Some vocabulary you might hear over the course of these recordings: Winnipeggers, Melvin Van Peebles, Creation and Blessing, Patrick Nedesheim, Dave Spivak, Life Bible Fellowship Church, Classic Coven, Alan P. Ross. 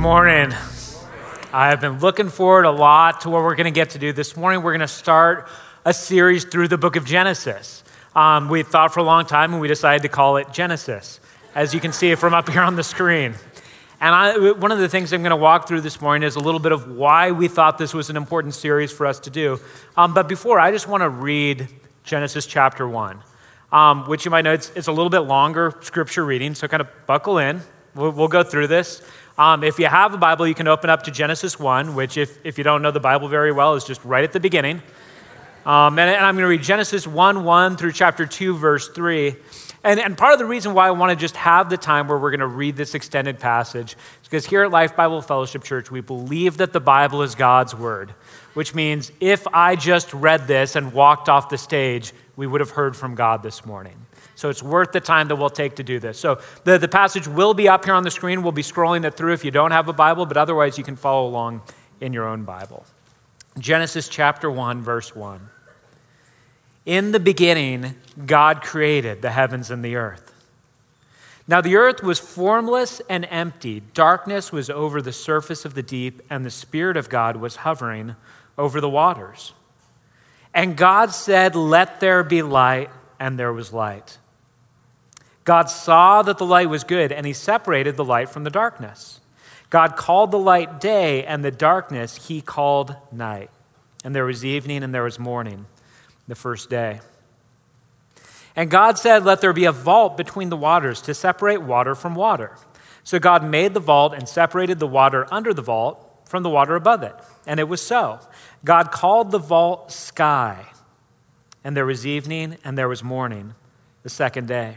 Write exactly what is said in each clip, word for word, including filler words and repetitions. morning. I have been looking forward a lot to what we're going to get to do. This morning, we're going to start a series through the book of Genesis. Um, we thought for a long time, and we decided to call it Genesis, as you can see from up here on the screen. And I, one of the things I'm going to walk through this morning is a little bit of why we thought this was an important series for us to do. Um, but before, I just want to read Genesis chapter one, um, which you might know it's, it's a little bit longer scripture reading, so kind of buckle in. We'll, we'll go through this. Um, if you have a Bible, you can open up to Genesis one, which if, if you don't know the Bible very well, is just right at the beginning. Um, and, and I'm going to read Genesis one one through chapter two, verse three. And, and part of the reason why I want to just have the time where we're going to read this extended passage is because here at Life Bible Fellowship Church, we believe that the Bible is God's word, which means if I just read this and walked off the stage, we would have heard from God this morning. So it's worth the time that we'll take to do this. So the, the passage will be up here on the screen. We'll be scrolling it through if you don't have a Bible, but otherwise you can follow along in your own Bible. Genesis chapter one, verse one. In the beginning, God created the heavens and the earth. Now the earth was formless and empty. Darkness was over the surface of the deep, and the Spirit of God was hovering over the waters. And God said, "Let there be light," and there was light. God saw that the light was good, and he separated the light from the darkness. God called the light day, and the darkness he called night. And there was evening, and there was morning, the first day. And God said, "Let there be a vault between the waters to separate water from water." So God made the vault and separated the water under the vault from the water above it. And it was so. God called the vault sky. And there was evening, and there was morning, the second day.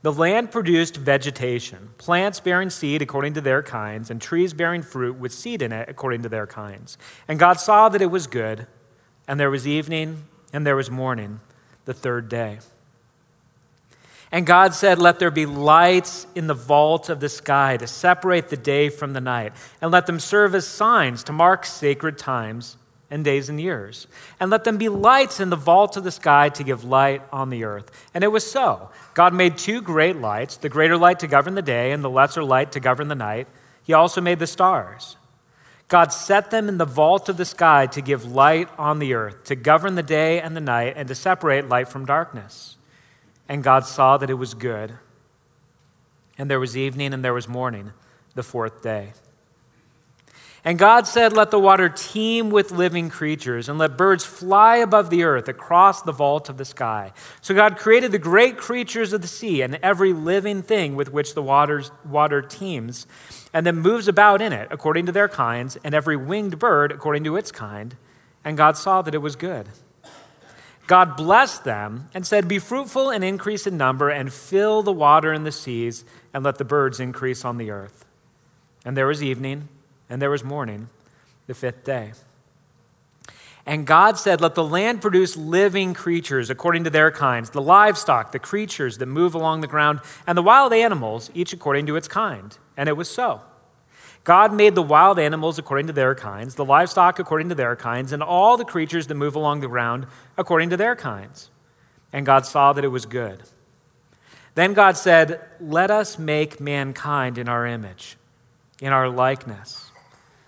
The land produced vegetation, plants bearing seed according to their kinds, and trees bearing fruit with seed in it according to their kinds. And God saw that it was good, and there was evening, and there was morning, the third day. And God said, "Let there be lights in the vault of the sky to separate the day from the night, and let them serve as signs to mark sacred times and days and years. And let them be lights in the vault of the sky to give light on the earth." And it was so. God made two great lights, the greater light to govern the day and the lesser light to govern the night. He also made the stars. God set them in the vault of the sky to give light on the earth, to govern the day and the night, and to separate light from darkness. And God saw that it was good. And there was evening and there was morning, the fourth day. And God said, "Let the water teem with living creatures, and let birds fly above the earth across the vault of the sky." So God created the great creatures of the sea and every living thing with which the waters, water teems, and then moves about in it according to their kinds, and every winged bird according to its kind. And God saw that it was good. God blessed them and said, "Be fruitful and increase in number, and fill the water in the seas, and let the birds increase on the earth." And there was evening, and there was morning, the fifth day. And God said, "Let the land produce living creatures according to their kinds, the livestock, the creatures that move along the ground, and the wild animals, each according to its kind." And it was so. God made the wild animals according to their kinds, the livestock according to their kinds, and all the creatures that move along the ground according to their kinds. And God saw that it was good. Then God said, "Let us make mankind in our image, in our likeness,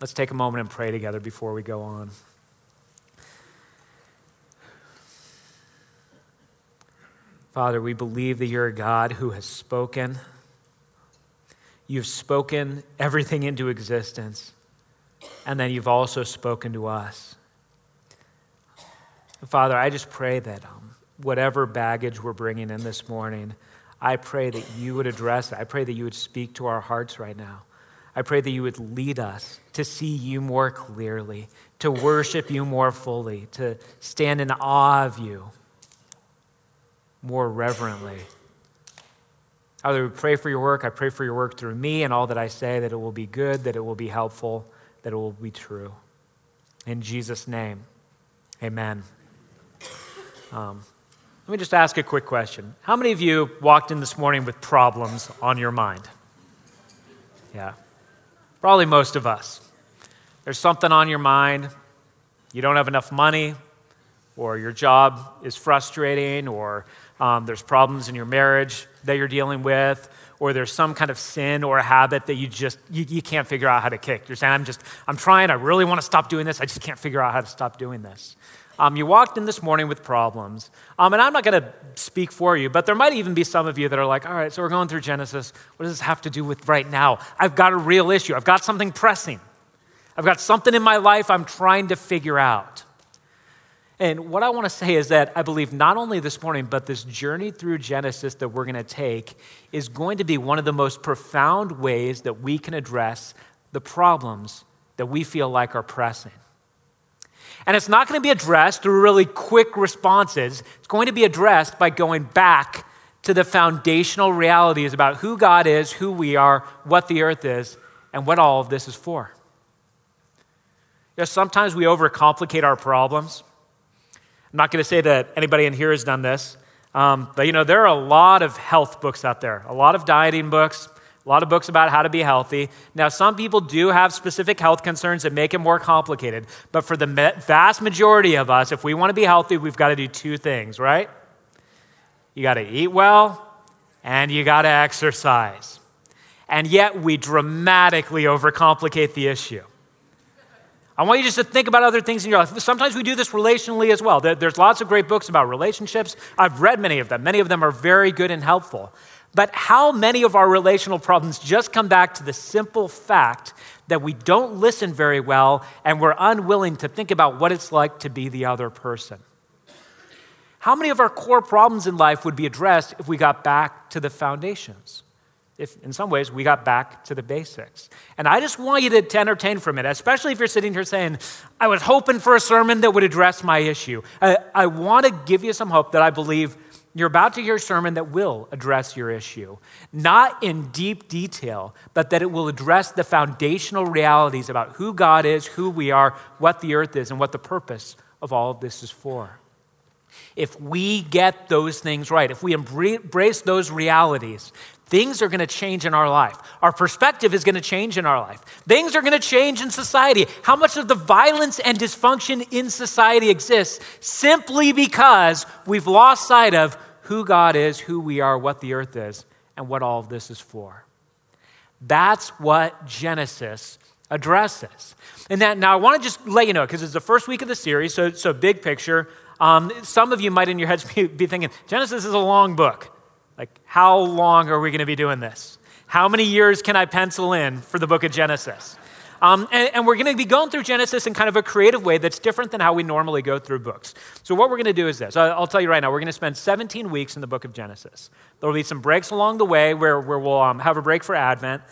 Let's take a moment and pray together before we go on. Father, we believe that you're a God who has spoken. You've spoken everything into existence, and then you've also spoken to us. Father, I just pray that um, whatever baggage we're bringing in this morning, I pray that you would address it. I pray that you would speak to our hearts right now. I pray that you would lead us to see you more clearly, to worship you more fully, to stand in awe of you more reverently. Father, we pray for your work. I pray for your work through me and all that I say, that it will be good, that it will be helpful, that it will be true. In Jesus' name, amen. Um, let me just ask a quick question. How many of you walked in this morning with problems on your mind? Yeah, probably most of us. There's something on your mind. You don't have enough money, or your job is frustrating, or um, there's problems in your marriage that you're dealing with, or there's some kind of sin or a habit that you just, you, you can't figure out how to kick. You're saying, I'm just, I'm trying, I really want to stop doing this, I just can't figure out how to stop doing this. Um, you walked in this morning with problems, um, and I'm not going to speak for you, but there might even be some of you that are like, all right, so we're going through Genesis. What does this have to do with right now? I've got a real issue. I've got something pressing. I've got something in my life I'm trying to figure out. And what I want to say is that I believe not only this morning, but this journey through Genesis that we're going to take is going to be one of the most profound ways that we can address the problems that we feel like are pressing. And it's not going to be addressed through really quick responses. It's going to be addressed by going back to the foundational realities about who God is, who we are, what the earth is, and what all of this is for. You know, sometimes we overcomplicate our problems. I'm not going to say that anybody in here has done this, um, but you know, there are a lot of health books out there, a lot of dieting books, a lot of books about how to be healthy. Now, some people do have specific health concerns that make it more complicated, but for the vast majority of us, if we want to be healthy, we've got to do two things, right? You got to eat well, and you got to exercise. And yet, we dramatically overcomplicate the issue. I want you just to think about other things in your life. Sometimes we do this relationally as well. There's lots of great books about relationships. I've read many of them. Many of them are very good and helpful. But how many of our relational problems just come back to the simple fact that we don't listen very well and we're unwilling to think about what it's like to be the other person? How many of our core problems in life would be addressed if we got back to the foundations? If in some ways we got back to the basics. And I just want you to, to entertain for a minute, especially if you're sitting here saying, I was hoping for a sermon that would address my issue. I, I want to give you some hope that I believe you're about to hear a sermon that will address your issue, not in deep detail, but that it will address the foundational realities about who God is, who we are, what the earth is, and what the purpose of all of this is for. If we get those things right, if we embrace those realities, things are going to change in our life. Our perspective is going to change in our life. Things are going to change in society. How much of the violence and dysfunction in society exists simply because we've lost sight of who God is, who we are, what the earth is, and what all of this is for. That's what Genesis addresses. And that, now I want to just let you know, because it's the first week of the series, so, so big picture. Um, some of you might in your heads be, be thinking, Genesis is a long book. Like, how long are we going to be doing this? How many years can I pencil in for the book of Genesis? Um, and, and we're going to be going through Genesis in kind of a creative way that's different than how we normally go through books. So what we're going to do is this. I'll tell you right now, we're going to spend seventeen weeks in the book of Genesis. There will be some breaks along the way where, where we'll um, have a break for Advent.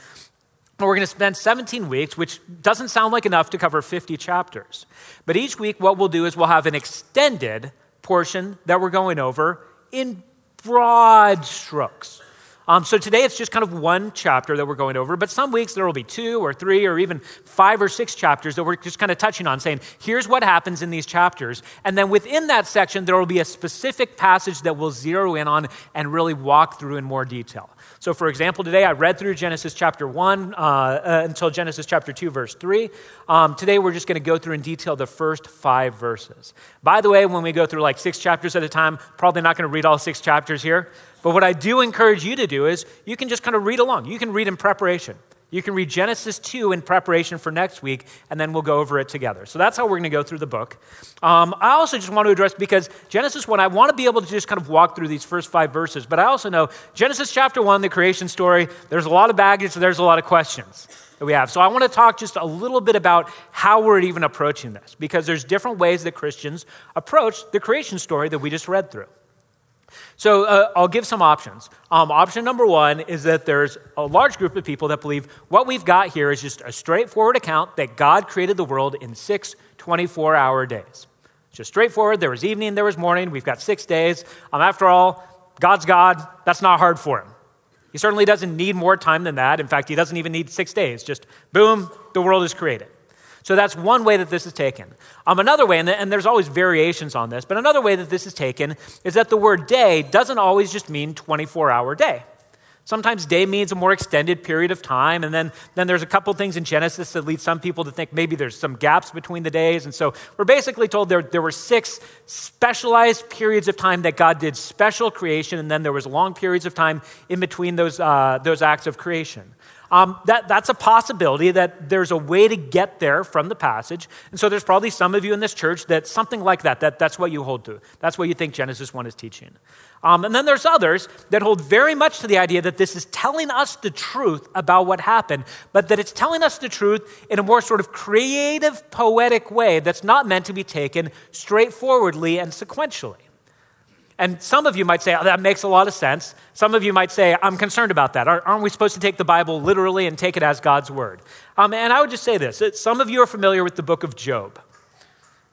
We're going to spend seventeen weeks, which doesn't sound like enough to cover fifty chapters. But each week, what we'll do is we'll have an extended portion that we're going over in broad strokes. Um, so today, it's just kind of one chapter that we're going over. But some weeks, there will be two or three or even five or six chapters that we're just kind of touching on, saying, here's what happens in these chapters. And then within that section, there will be a specific passage that we'll zero in on and really walk through in more detail. So for example, today I read through Genesis chapter one uh, uh, until Genesis chapter two, verse three. Um, today we're just gonna go through in detail the first five verses. By the way, when we go through like six chapters at a time, probably not gonna read all six chapters here, but what I do encourage you to do is you can just kind of read along. You can read in preparation. You can read Genesis two in preparation for next week, and then we'll go over it together. So that's how we're gonna go through the book. Um, I also just want to address, because Genesis one, I wanna be able to just kind of walk through these first five verses, but I also know Genesis chapter one, the creation story, there's a lot of baggage, so there's a lot of questions that we have. So I wanna talk just a little bit about how we're even approaching this, because there's different ways that Christians approach the creation story that we just read through. So uh, I'll give some options. Um, option number one is that there's a large group of people that believe what we've got here is just a straightforward account that God created the world in six twenty-four hour days. Just straightforward, there was evening, there was morning, we've got six days. Um, after all, God's God, that's not hard for him. He certainly doesn't need more time than that. In fact, he doesn't even need six days. Just boom, the world is created. So that's one way that this is taken. Um, another way, and, and there's always variations on this, but another way that this is taken is that the word day doesn't always just mean twenty-four hour day. Sometimes day means a more extended period of time, and then, then there's a couple things in Genesis that lead some people to think maybe there's some gaps between the days, and so we're basically told there, there were six specialized periods of time that God did special creation, and then there was long periods of time in between those, uh, those acts of creation. Um, that, that's a possibility that there's a way to get there from the passage. And so there's probably some of you in this church that something like that, that that's what you hold to. That's what you think Genesis one is teaching. Um, and then there's others that hold very much to the idea that this is telling us the truth about what happened, but that it's telling us the truth in a more sort of creative, poetic way that's not meant to be taken straightforwardly and sequentially. And some of you might say, oh, that makes a lot of sense. Some of you might say, I'm concerned about that. Aren't we supposed to take the Bible literally and take it as God's word? Um, and I would just say this. Some of you are familiar with the book of Job.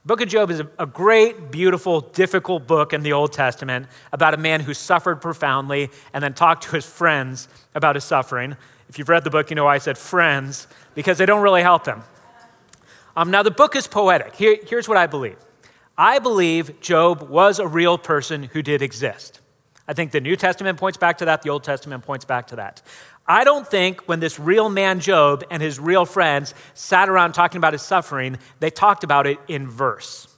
The book of Job is a great, beautiful, difficult book in the Old Testament about a man who suffered profoundly and then talked to his friends about his suffering. If you've read the book, you know why I said friends, because they don't really help him. Um, now, the book is poetic. Here, here's what I believe. I believe Job was a real person who did exist. I think the New Testament points back to that. The Old Testament points back to that. I don't think when this real man Job and his real friends sat around talking about his suffering, they talked about it in verse.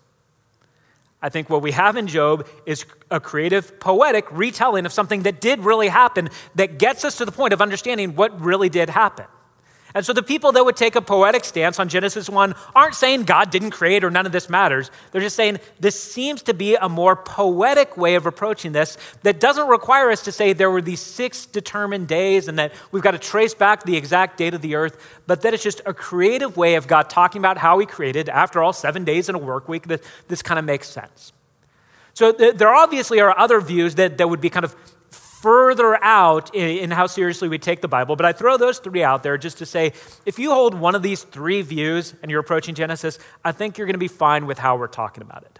I think what we have in Job is a creative, poetic retelling of something that did really happen that gets us to the point of understanding what really did happen. And so the people that would take a poetic stance on Genesis one aren't saying God didn't create or none of this matters. They're just saying this seems to be a more poetic way of approaching this that doesn't require us to say there were these six determined days and that we've got to trace back the exact date of the earth, but that it's just a creative way of God talking about how he created. After all, seven days in a work week, that this kind of makes sense. So th- there obviously are other views that, that would be kind of further out in how seriously we take the Bible, but I throw those three out there just to say, if you hold one of these three views and you're approaching Genesis, I think you're gonna be fine with how we're talking about it.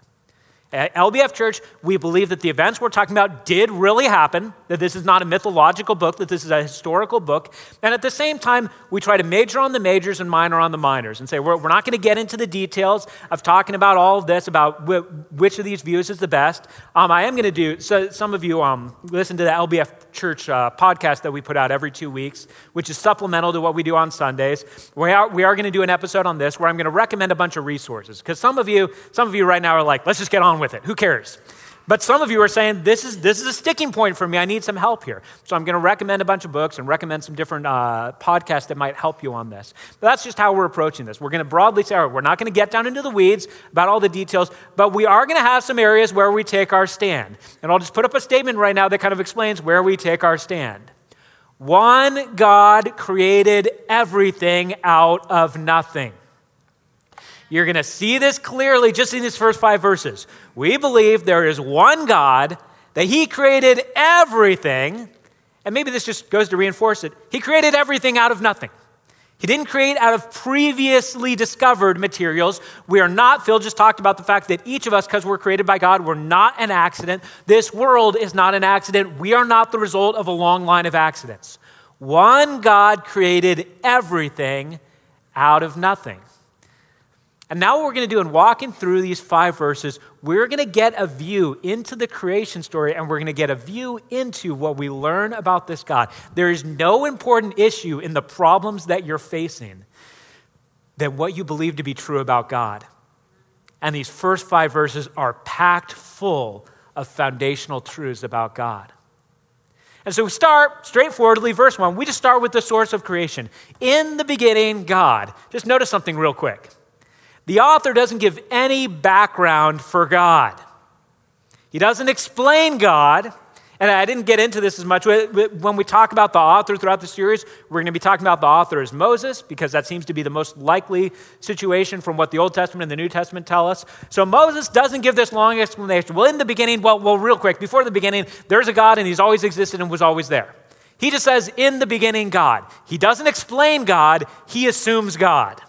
At L B F Church, we believe that the events we're talking about did really happen, that this is not a mythological book, that this is a historical book, and at the same time, we try to major on the majors and minor on the minors and say, we're, we're not gonna get into the details of talking about all of this, about wh- which of these views is the best. Um, I am gonna do, so some of you um, listen to the L B F Church uh, podcast that we put out every two weeks, which is supplemental to what we do on Sundays. We are, we are gonna do an episode on this where I'm gonna recommend a bunch of resources, because some of you, some of you right now are like, let's just get on with it, who cares? But some of you are saying, this is this is a sticking point for me, I need some help here. So I'm gonna recommend a bunch of books and recommend some different uh, podcasts that might help you on this. But that's just how we're approaching this. We're gonna broadly say, all right, we're not gonna get down into the weeds about all the details, but we are gonna have some areas where we take our stand. And I'll just put up a statement right now that kind of explains where we take our stand. One God created everything out of nothing. You're gonna see this clearly just in these first five verses. We believe there is one God, that he created everything, and maybe this just goes to reinforce it. He created everything out of nothing. He didn't create out of previously discovered materials. We are not, Phil just talked about the fact that each of us, because we're created by God, we're not an accident. This world is not an accident. We are not the result of a long line of accidents. One God created everything out of nothing. And now what we're going to do in walking through these five verses, we're going to get a view into the creation story, and we're going to get a view into what we learn about this God. There is no important issue in the problems that you're facing than what you believe to be true about God. And these first five verses are packed full of foundational truths about God. And so we start straightforwardly, verse one, we just start with the source of creation. In the beginning, God. Just notice something real quick. The author doesn't give any background for God. He doesn't explain God. And I didn't get into this as much. When we talk about the author throughout the series, we're going to be talking about the author as Moses, because that seems to be the most likely situation from what the Old Testament and the New Testament tell us. So Moses doesn't give this long explanation. Well, in the beginning, well, well, real quick, before the beginning, there's a God and he's always existed and was always there. He just says, in the beginning, God. He doesn't explain God. He assumes God.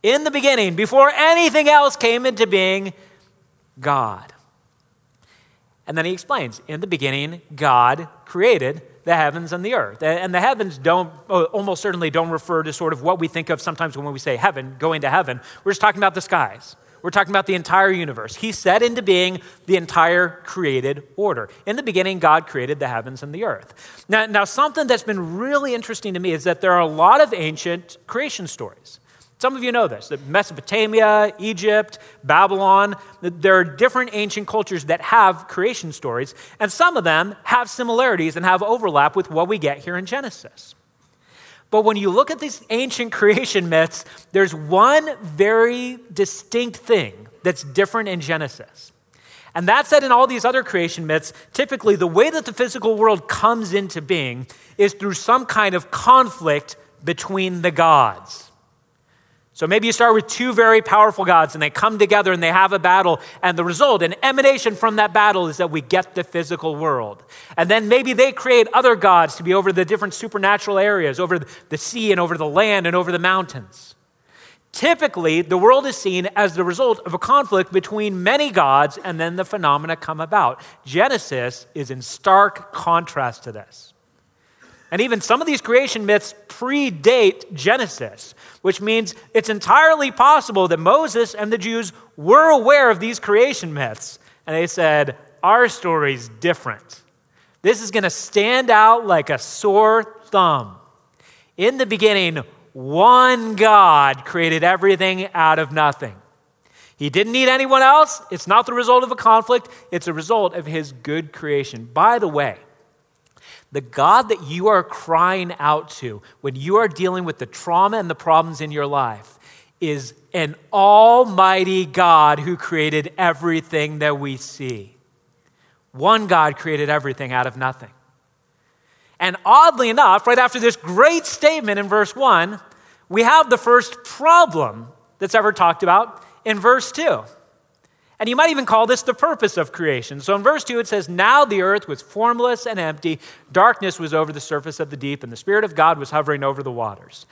In the beginning, before anything else came into being, God. And then he explains, in the beginning, God created the heavens and the earth. And the heavens don't, almost certainly don't refer to sort of what we think of sometimes when we say heaven, going to heaven. We're just talking about the skies. We're talking about the entire universe. He set into being the entire created order. In the beginning, God created the heavens and the earth. Now, now something that's been really interesting to me is that there are a lot of ancient creation stories. Some of you know this, that Mesopotamia, Egypt, Babylon, there are different ancient cultures that have creation stories, and some of them have similarities and have overlap with what we get here in Genesis. But when you look at these ancient creation myths, there's one very distinct thing that's different in Genesis. And that's that in all these other creation myths, typically the way that the physical world comes into being is through some kind of conflict between the gods. So maybe you start with two very powerful gods and they come together and they have a battle, and the result, an emanation from that battle, is that we get the physical world. And then maybe they create other gods to be over the different supernatural areas, over the sea and over the land and over the mountains. Typically, the world is seen as the result of a conflict between many gods, and then the phenomena come about. Genesis is in stark contrast to this. And even some of these creation myths predate Genesis, which means it's entirely possible that Moses and the Jews were aware of these creation myths. And they said, our story's different. This is going to stand out like a sore thumb. In the beginning, one God created everything out of nothing. He didn't need anyone else. It's not the result of a conflict. It's a result of his good creation. By the way, the God that you are crying out to when you are dealing with the trauma and the problems in your life is an almighty God who created everything that we see. One God created everything out of nothing. And oddly enough, right after this great statement in verse one, we have the first problem that's ever talked about in verse two. And you might even call this the purpose of creation. So in verse two, it says, now the earth was formless and empty. Darkness was over the surface of the deep, and the Spirit of God was hovering over the waters.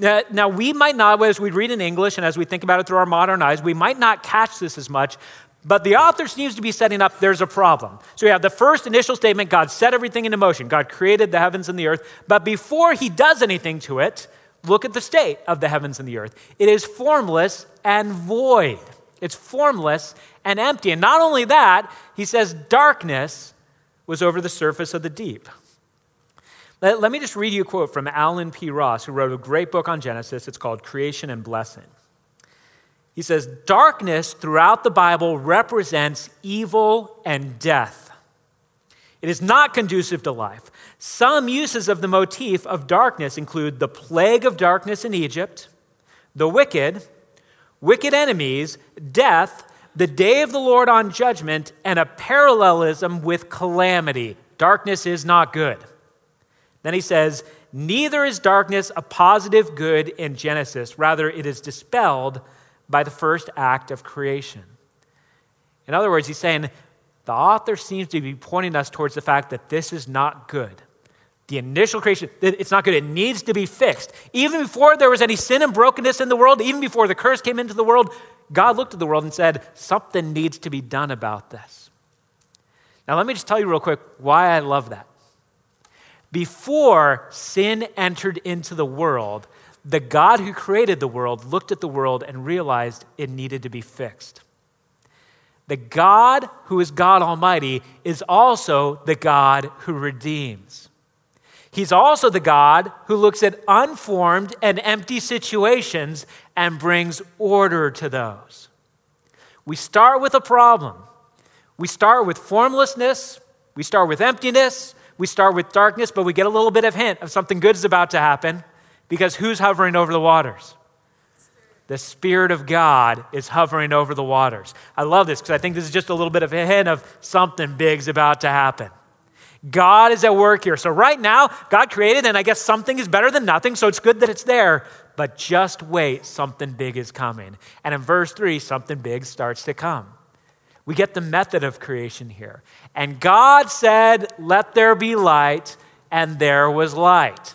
Now, now we might not, as we read in English and as we think about it through our modern eyes, we might not catch this as much, but the author seems to be setting up, there's a problem. So we have the first initial statement, God set everything into motion. God created the heavens and the earth. But before he does anything to it, look at the state of the heavens and the earth. It is formless and void. It's formless and empty. And not only that, he says darkness was over the surface of the deep. Let, let me just read you a quote from Alan P. Ross, who wrote a great book on Genesis. It's called Creation and Blessing. He says, darkness throughout the Bible represents evil and death. It is not conducive to life. Some uses of the motif of darkness include the plague of darkness in Egypt, the wicked, wicked enemies, death, the day of the Lord on judgment, and a parallelism with calamity. Darkness is not good. Then he says, neither is darkness a positive good in Genesis. Rather, it is dispelled by the first act of creation. In other words, he's saying the author seems to be pointing us towards the fact that this is not good. The initial creation, it's not good. It needs to be fixed. Even before there was any sin and brokenness in the world, even before the curse came into the world, God looked at the world and said, something needs to be done about this. Now, let me just tell you real quick why I love that. Before sin entered into the world, the God who created the world looked at the world and realized it needed to be fixed. The God who is God Almighty is also the God who redeems. He's also the God who looks at unformed and empty situations and brings order to those. We start with a problem. We start with formlessness. We start with emptiness. We start with darkness, but we get a little bit of hint of something good is about to happen because who's hovering over the waters? The Spirit of God is hovering over the waters. I love this because I think this is just a little bit of a hint of something big's about to happen. God is at work here. So right now, God created, and I guess something is better than nothing, so it's good that it's there. But just wait, something big is coming. And in verse three, something big starts to come. We get the method of creation here. And God said, let there be light, and there was light.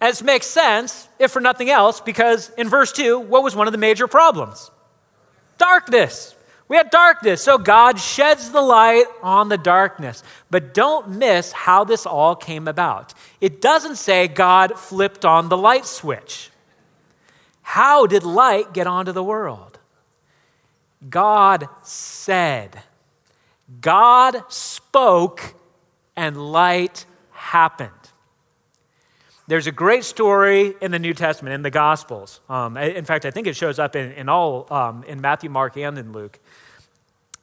And this makes sense, if for nothing else, because in verse two, what was one of the major problems? Darkness. We had darkness, so God sheds the light on the darkness. But don't miss how this all came about. It doesn't say God flipped on the light switch. How did light get onto the world? God said. God spoke, and light happened. There's a great story in the New Testament, in the Gospels. Um, in fact, I think it shows up in, in all, um, in Matthew, Mark, and in Luke.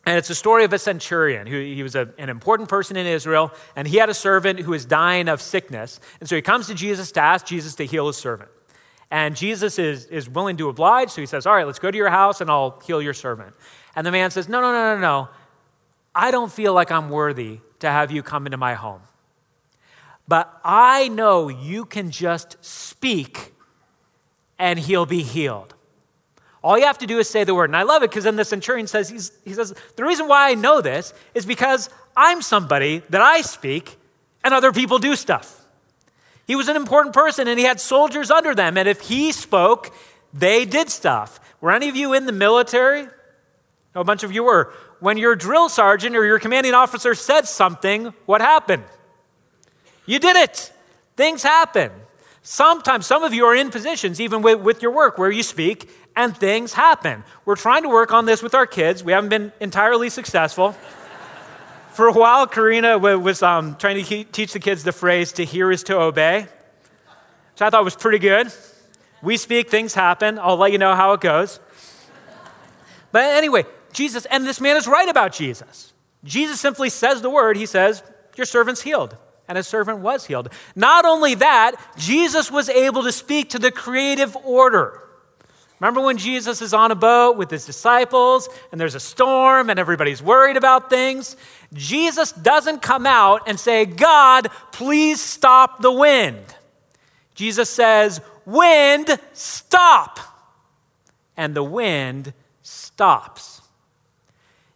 And it's the story of a centurion who he was a, an important person in Israel, and he had a servant who was dying of sickness. And so he comes to Jesus to ask Jesus to heal his servant. And Jesus is, is willing to oblige, so he says, all right, let's go to your house and I'll heal your servant. And the man says, no, no, no, no, no. I don't feel like I'm worthy to have you come into my home. But I know you can just speak and he'll be healed. All you have to do is say the word. And I love it because then the centurion says, he's, he says, the reason why I know this is because I'm somebody that I speak and other people do stuff. He was an important person and he had soldiers under them. And if he spoke, they did stuff. Were any of you in the military? A bunch of you were. When your drill sergeant or your commanding officer said something, what happened? You did it. Things happen. Sometimes some of you are in positions, even with, with your work, where you speak and things happen. We're trying to work on this with our kids. We haven't been entirely successful. For a while, Karina was um, trying to teach the kids the phrase, to hear is to obey, which I thought was pretty good. We speak, things happen. I'll let you know how it goes. But anyway, Jesus, and this man is right about Jesus. Jesus simply says the word. He says, your servant's healed. And his servant was healed. Not only that, Jesus was able to speak to the creative order. Remember when Jesus is on a boat with his disciples and there's a storm and everybody's worried about things? Jesus doesn't come out and say, God, please stop the wind. Jesus says, wind, stop. And the wind stops.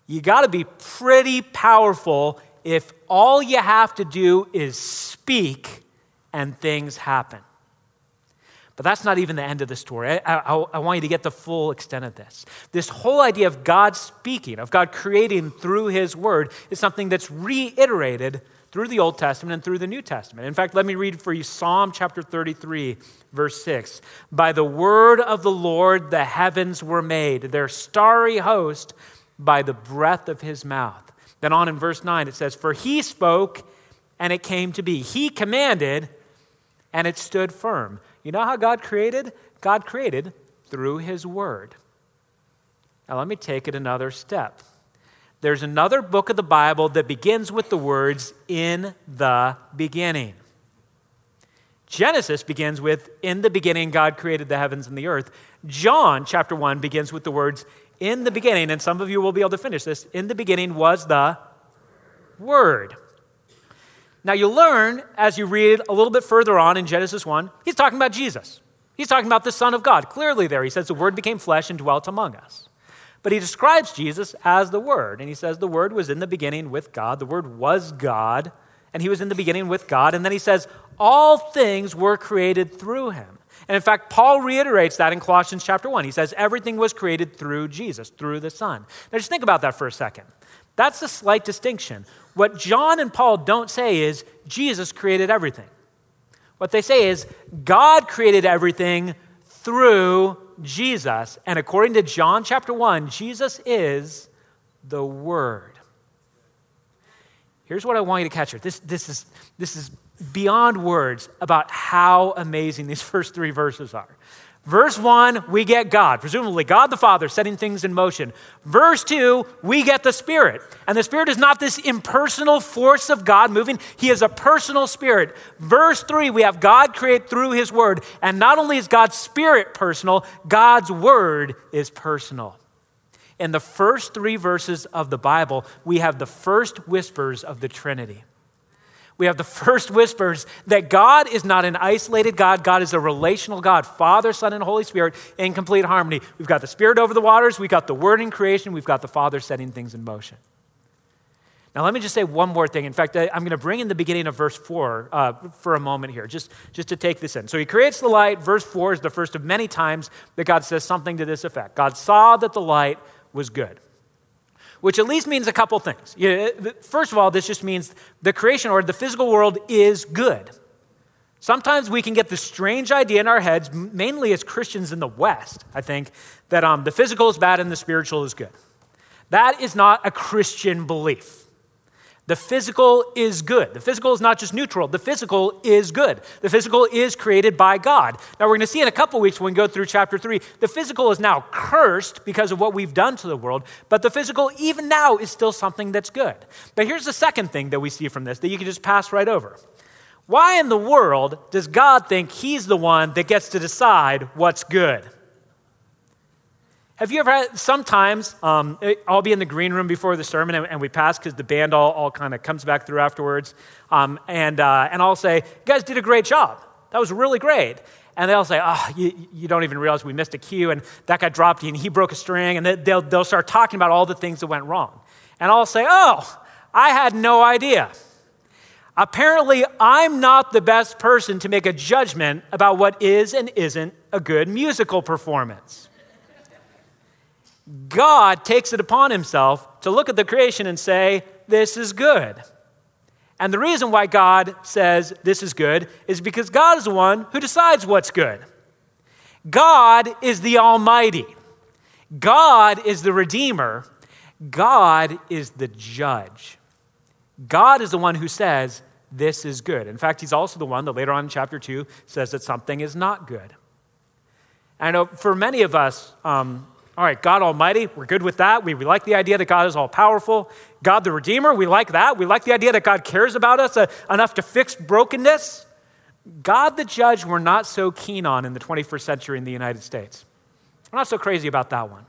You got to be pretty powerful if all you have to do is speak and things happen. But that's not even the end of the story. I, I, I want you to get the full extent of this. This whole idea of God speaking, of God creating through his word, is something that's reiterated through the Old Testament and through the New Testament. In fact, let me read for you Psalm chapter thirty-three, verse six. By the word of the Lord, the heavens were made, their starry host by the breath of his mouth. Then on in verse nine, it says, for he spoke and it came to be. He commanded and it stood firm. You know how God created? God created through his word. Now let me take it another step. There's another book of the Bible that begins with the words, in the beginning. Genesis begins with, in the beginning, God created the heavens and the earth. John chapter one begins with the words, in the beginning, and some of you will be able to finish this, in the beginning was the Word. Now you learn as you read a little bit further on in Genesis one, he's talking about Jesus. He's talking about the Son of God. Clearly there, he says the Word became flesh and dwelt among us. But he describes Jesus as the Word, and he says the Word was in the beginning with God, the Word was God, and he was in the beginning with God. And then he says, all things were created through him. And in fact, Paul reiterates that in Colossians chapter one. He says, everything was created through Jesus, through the Son. Now just think about that for a second. That's a slight distinction. What John and Paul don't say is Jesus created everything. What they say is God created everything through Jesus. And according to John chapter one, Jesus is the Word. Here's what I want you to catch here. This, this is, this is beyond words about how amazing these first three verses are. Verse one, we get God, presumably God the Father setting things in motion. Verse two, we get the Spirit. And the Spirit is not this impersonal force of God moving. He is a personal Spirit. Verse three, we have God create through his Word. And not only is God's Spirit personal, God's Word is personal. In the first three verses of the Bible, we have the first whispers of the Trinity. We have the first whispers that God is not an isolated God. God is a relational God, Father, Son, and Holy Spirit in complete harmony. We've got the Spirit over the waters. We've got the Word in creation. We've got the Father setting things in motion. Now, let me just say one more thing. In fact, I'm going to bring in the beginning of verse four uh, for a moment here, just, just to take this in. So he creates the light. Verse four is the first of many times that God says something to this effect. God saw that the light was good. Which at least means a couple things. First of all, this just means the creation or the physical world is good. Sometimes we can get this strange idea in our heads, mainly as Christians in the West, I think, that um, the physical is bad and the spiritual is good. That is not a Christian belief. The physical is good. The physical is not just neutral. The physical is good. The physical is created by God. Now, we're going to see in a couple weeks when we go through chapter three, the physical is now cursed because of what we've done to the world, but the physical even now is still something that's good. But here's the second thing that we see from this that you can just pass right over. Why in the world does God think he's the one that gets to decide what's good? Have you ever had, sometimes, um, I'll be in the green room before the sermon and, and we pass because the band all, all kind of comes back through afterwards. Um, and uh, and I'll say, you guys did a great job. That was really great. And they'll say, oh, you, you don't even realize we missed a cue and that guy dropped you and he broke a string. And they'll, they'll start talking about all the things that went wrong. And I'll say, oh, I had no idea. Apparently, I'm not the best person to make a judgment about what is and isn't a good musical performance. God takes it upon himself to look at the creation and say, this is good. And the reason why God says this is good is because God is the one who decides what's good. God is the Almighty. God is the Redeemer. God is the Judge. God is the one who says this is good. In fact, he's also the one that later on in chapter two says that something is not good. I know for many of us, um, all right, God Almighty, we're good with that. We, we like the idea that God is all-powerful. God the Redeemer, we like that. We like the idea that God cares about us uh, enough to fix brokenness. God the Judge, we're not so keen on in the twenty-first century in the United States. We're not so crazy about that one.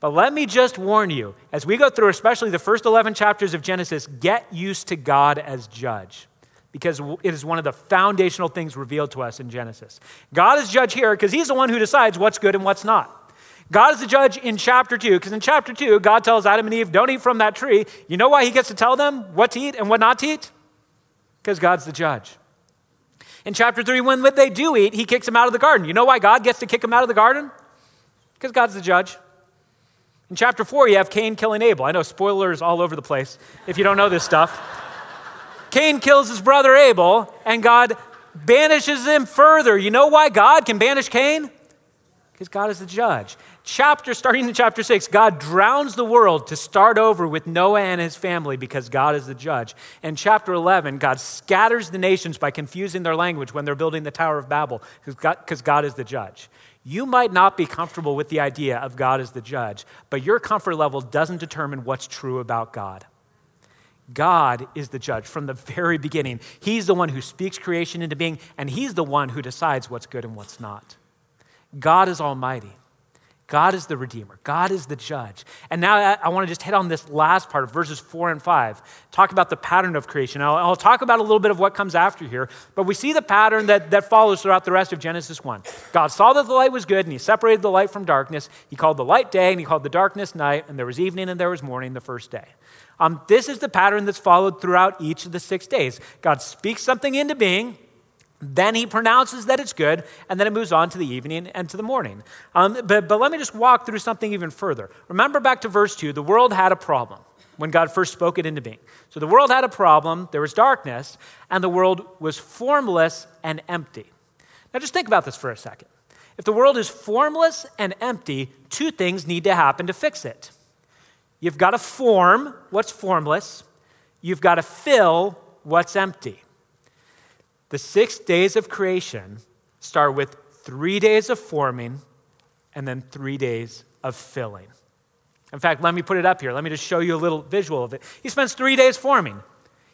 But let me just warn you, as we go through especially the first eleven chapters of Genesis, get used to God as Judge, because it is one of the foundational things revealed to us in Genesis. God is Judge here because he's the one who decides what's good and what's not. God is the Judge in chapter two, because in chapter two, God tells Adam and Eve, don't eat from that tree. You know why he gets to tell them what to eat and what not to eat? Because God's the Judge. In chapter three, when they do eat, he kicks them out of the garden. You know why God gets to kick them out of the garden? Because God's the Judge. In chapter four, you have Cain killing Abel. I know, spoilers all over the place if you don't know this stuff. Cain kills his brother Abel, and God banishes him further. You know why God can banish Cain? Because God is the Judge. Chapter, starting in chapter six, God drowns the world to start over with Noah and his family because God is the Judge. In chapter eleven, God scatters the nations by confusing their language when they're building the Tower of Babel because God, God is the Judge. You might not be comfortable with the idea of God as the Judge, but your comfort level doesn't determine what's true about God. God is the Judge from the very beginning. He's the one who speaks creation into being, and he's the one who decides what's good and what's not. God is Almighty. God is the Redeemer. God is the Judge. And now I want to just hit on this last part of verses four and five. Talk about the pattern of creation. I'll, I'll talk about a little bit of what comes after here, but we see the pattern that, that follows throughout the rest of Genesis one. God saw that the light was good, and he separated the light from darkness. He called the light day, and he called the darkness night, and there was evening, and there was morning the first day. Um, this is the pattern that's followed throughout each of the six days. God speaks something into being, then he pronounces that it's good, and then it moves on to the evening and to the morning. Um, but, but let me just walk through something even further. Remember back to verse two, the world had a problem when God first spoke it into being. So the world had a problem, there was darkness, and the world was formless and empty. Now just think about this for a second. If the world is formless and empty, two things need to happen to fix it. You've got to form what's formless. You've got to fill what's empty. The six days of creation start with three days of forming and then three days of filling. In fact, let me put it up here. Let me just show you a little visual of it. He spends three days forming.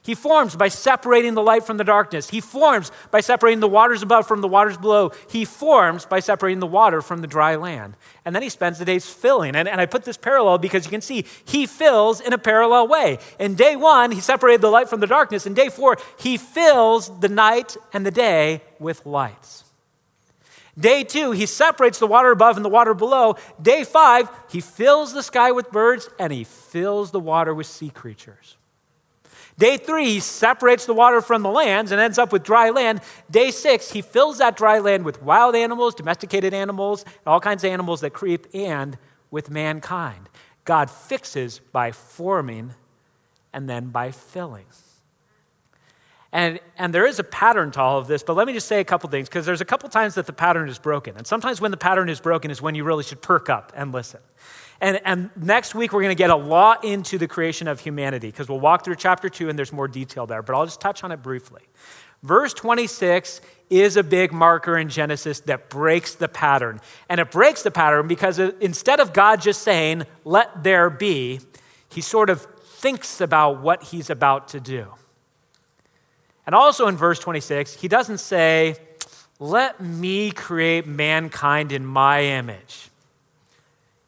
He forms by separating the light from the darkness. He forms by separating the waters above from the waters below. He forms by separating the water from the dry land. And then he spends the days filling. And, and I put this parallel because you can see he fills in a parallel way. In day one, he separated the light from the darkness. In day four, he fills the night and the day with lights. Day two, he separates the water above and the water below. Day five, he fills the sky with birds and he fills the water with sea creatures. Day three, he separates the water from the lands and ends up with dry land. Day six, he fills that dry land with wild animals, domesticated animals, and all kinds of animals that creep, and with mankind. God fixes by forming and then by filling. And, and there is a pattern to all of this, but let me just say a couple things, because there's a couple times that the pattern is broken. And sometimes when the pattern is broken is when you really should perk up and listen. And, and next week, we're going to get a lot into the creation of humanity, because we'll walk through chapter two and there's more detail there, but I'll just touch on it briefly. Verse twenty-six is a big marker in Genesis that breaks the pattern. And it breaks the pattern because instead of God just saying, let there be, he sort of thinks about what he's about to do. And also in verse twenty-six, he doesn't say, let me create mankind in my image.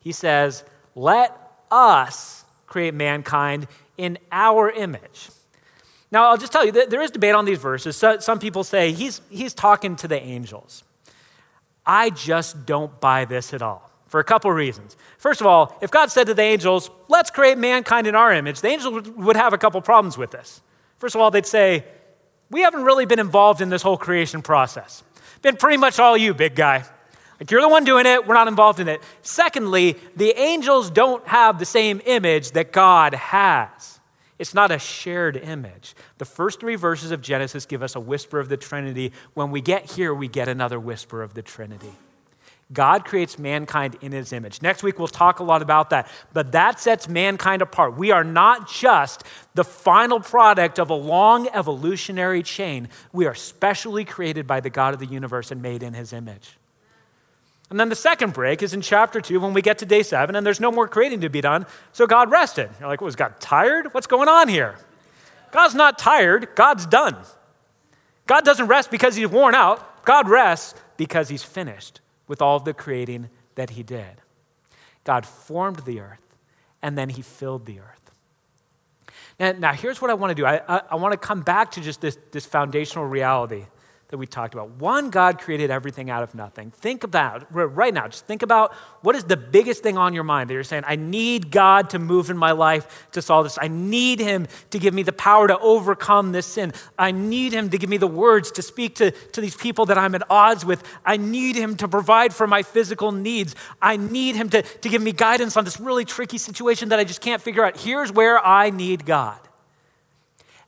He says, let us create mankind in our image. Now, I'll just tell you, there is debate on these verses. So some people say, he's, he's talking to the angels. I just don't buy this at all for a couple reasons. First of all, if God said to the angels, let's create mankind in our image, the angels would have a couple problems with this. First of all, they'd say, we haven't really been involved in this whole creation process. Been pretty much all you, big guy. Like, you're the one doing it, we're not involved in it. Secondly, the angels don't have the same image that God has. It's not a shared image. The first three verses of Genesis give us a whisper of the Trinity. When we get here, we get another whisper of the Trinity. God creates mankind in his image. Next week, we'll talk a lot about that, but that sets mankind apart. We are not just the final product of a long evolutionary chain. We are specially created by the God of the universe and made in his image. And then the second break is in chapter two when we get to day seven and there's no more creating to be done, so God rested. You're like, was God tired? What's going on here? God's not tired, God's done. God doesn't rest because he's worn out. God rests because he's finished with all the creating that he did. God formed the earth and then he filled the earth. Now, now here's what I wanna do. I, I, I wanna come back to just this, this foundational reality that we talked about. One, God created everything out of nothing. Think about, right now, just think about what is the biggest thing on your mind that you're saying, I need God to move in my life to solve this. I need him to give me the power to overcome this sin. I need him to give me the words to speak to, to these people that I'm at odds with. I need him to provide for my physical needs. I need him to, to give me guidance on this really tricky situation that I just can't figure out. Here's where I need God.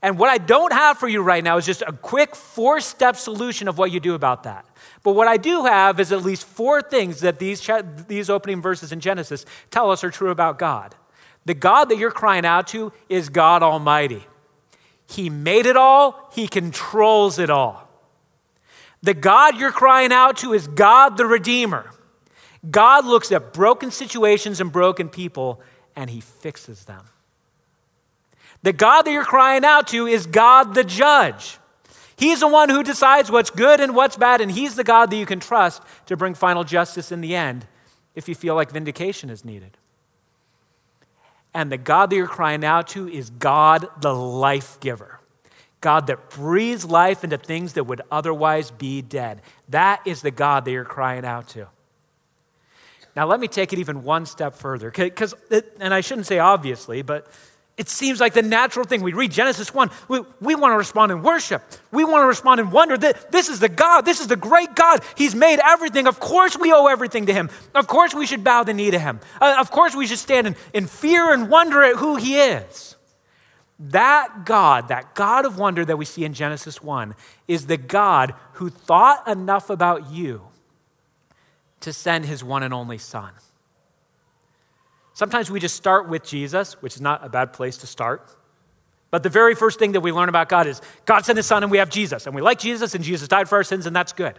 And what I don't have for you right now is just a quick four-step solution of what you do about that. But what I do have is at least four things that these, these opening verses in Genesis tell us are true about God. The God that you're crying out to is God Almighty. He made it all. He controls it all. The God you're crying out to is God the Redeemer. God looks at broken situations and broken people, and he fixes them. The God that you're crying out to is God the judge. He's the one who decides what's good and what's bad, and he's the God that you can trust to bring final justice in the end if you feel like vindication is needed. And the God that you're crying out to is God the life giver, God that breathes life into things that would otherwise be dead. That is the God that you're crying out to. Now let me take it even one step further, because, and I shouldn't say obviously, but It seems like the natural thing. We read Genesis one. We, we want to respond in worship. We want to respond in wonder. This is the God. This is the great God. He's made everything. Of course we owe everything to him. Of course we should bow the knee to him. Uh, of course we should stand in, in fear and wonder at who he is. That God, that God of wonder that we see in Genesis one is the God who thought enough about you to send his one and only son. Sometimes we just start with Jesus, which is not a bad place to start. But the very first thing that we learn about God is God sent his son and we have Jesus. And we like Jesus and Jesus died for our sins and that's good.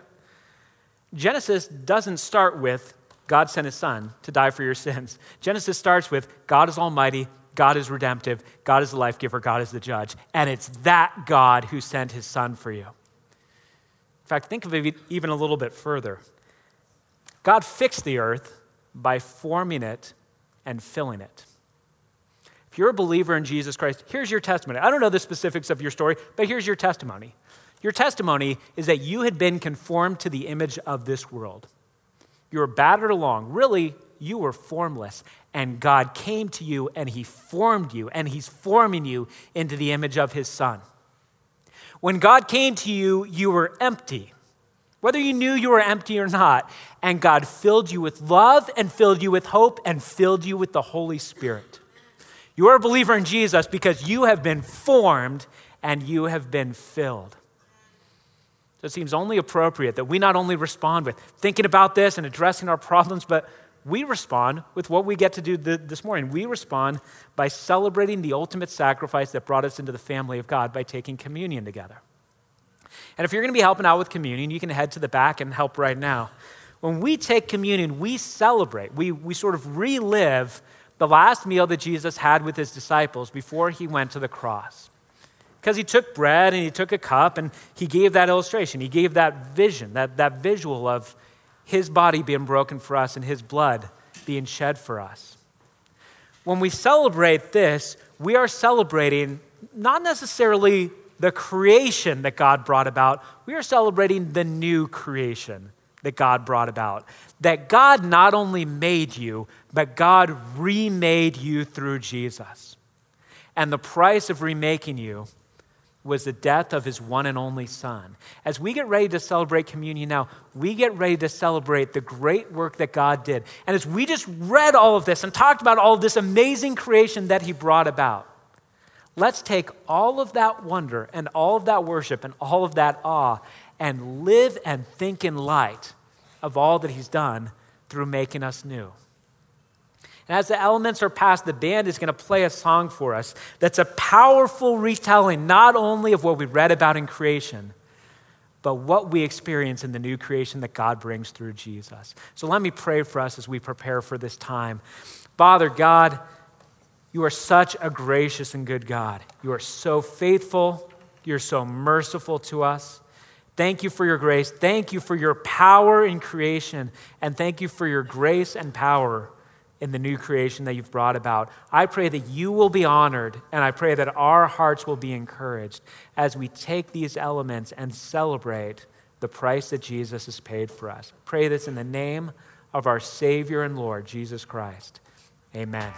Genesis doesn't start with God sent his son to die for your sins. Genesis starts with God is almighty, God is redemptive, God is the life giver, God is the judge. And it's that God who sent his son for you. In fact, think of it even a little bit further. God fixed the earth by forming it and filling it. If you're a believer in Jesus Christ, here's your testimony. I don't know the specifics of your story, but here's your testimony. Your testimony is that you had been conformed to the image of this world. You were battered along. Really, you were formless, and God came to you, and he formed you, and he's forming you into the image of his son. When God came to you, you were empty. Whether you knew you were empty or not, and God filled you with love and filled you with hope and filled you with the Holy Spirit. You are a believer in Jesus because you have been formed and you have been filled. So it seems only appropriate that we not only respond with thinking about this and addressing our problems, but we respond with what we get to do th- this morning. We respond by celebrating the ultimate sacrifice that brought us into the family of God by taking communion together. And if you're going to be helping out with communion, you can head to the back and help right now. When we take communion, we celebrate. We, we sort of relive the last meal that Jesus had with his disciples before he went to the cross. Because he took bread and he took a cup and he gave that illustration. He gave that vision, that, that visual of his body being broken for us and his blood being shed for us. When we celebrate this, we are celebrating not necessarily the creation that God brought about, we are celebrating the new creation that God brought about. That God not only made you, but God remade you through Jesus. And the price of remaking you was the death of his one and only son. As we get ready to celebrate communion now, we get ready to celebrate the great work that God did. And as we just read all of this and talked about all of this amazing creation that he brought about, let's take all of that wonder and all of that worship and all of that awe and live and think in light of all that he's done through making us new. And as the elements are passed, the band is going to play a song for us that's a powerful retelling, not only of what we read about in creation, but what we experience in the new creation that God brings through Jesus. So let me pray for us as we prepare for this time. Father God, you are such a gracious and good God. You are so faithful. You're so merciful to us. Thank you for your grace. Thank you for your power in creation. And thank you for your grace and power in the new creation that you've brought about. I pray that you will be honored, and I pray that our hearts will be encouraged as we take these elements and celebrate the price that Jesus has paid for us. Pray this in the name of our Savior and Lord, Jesus Christ. Amen.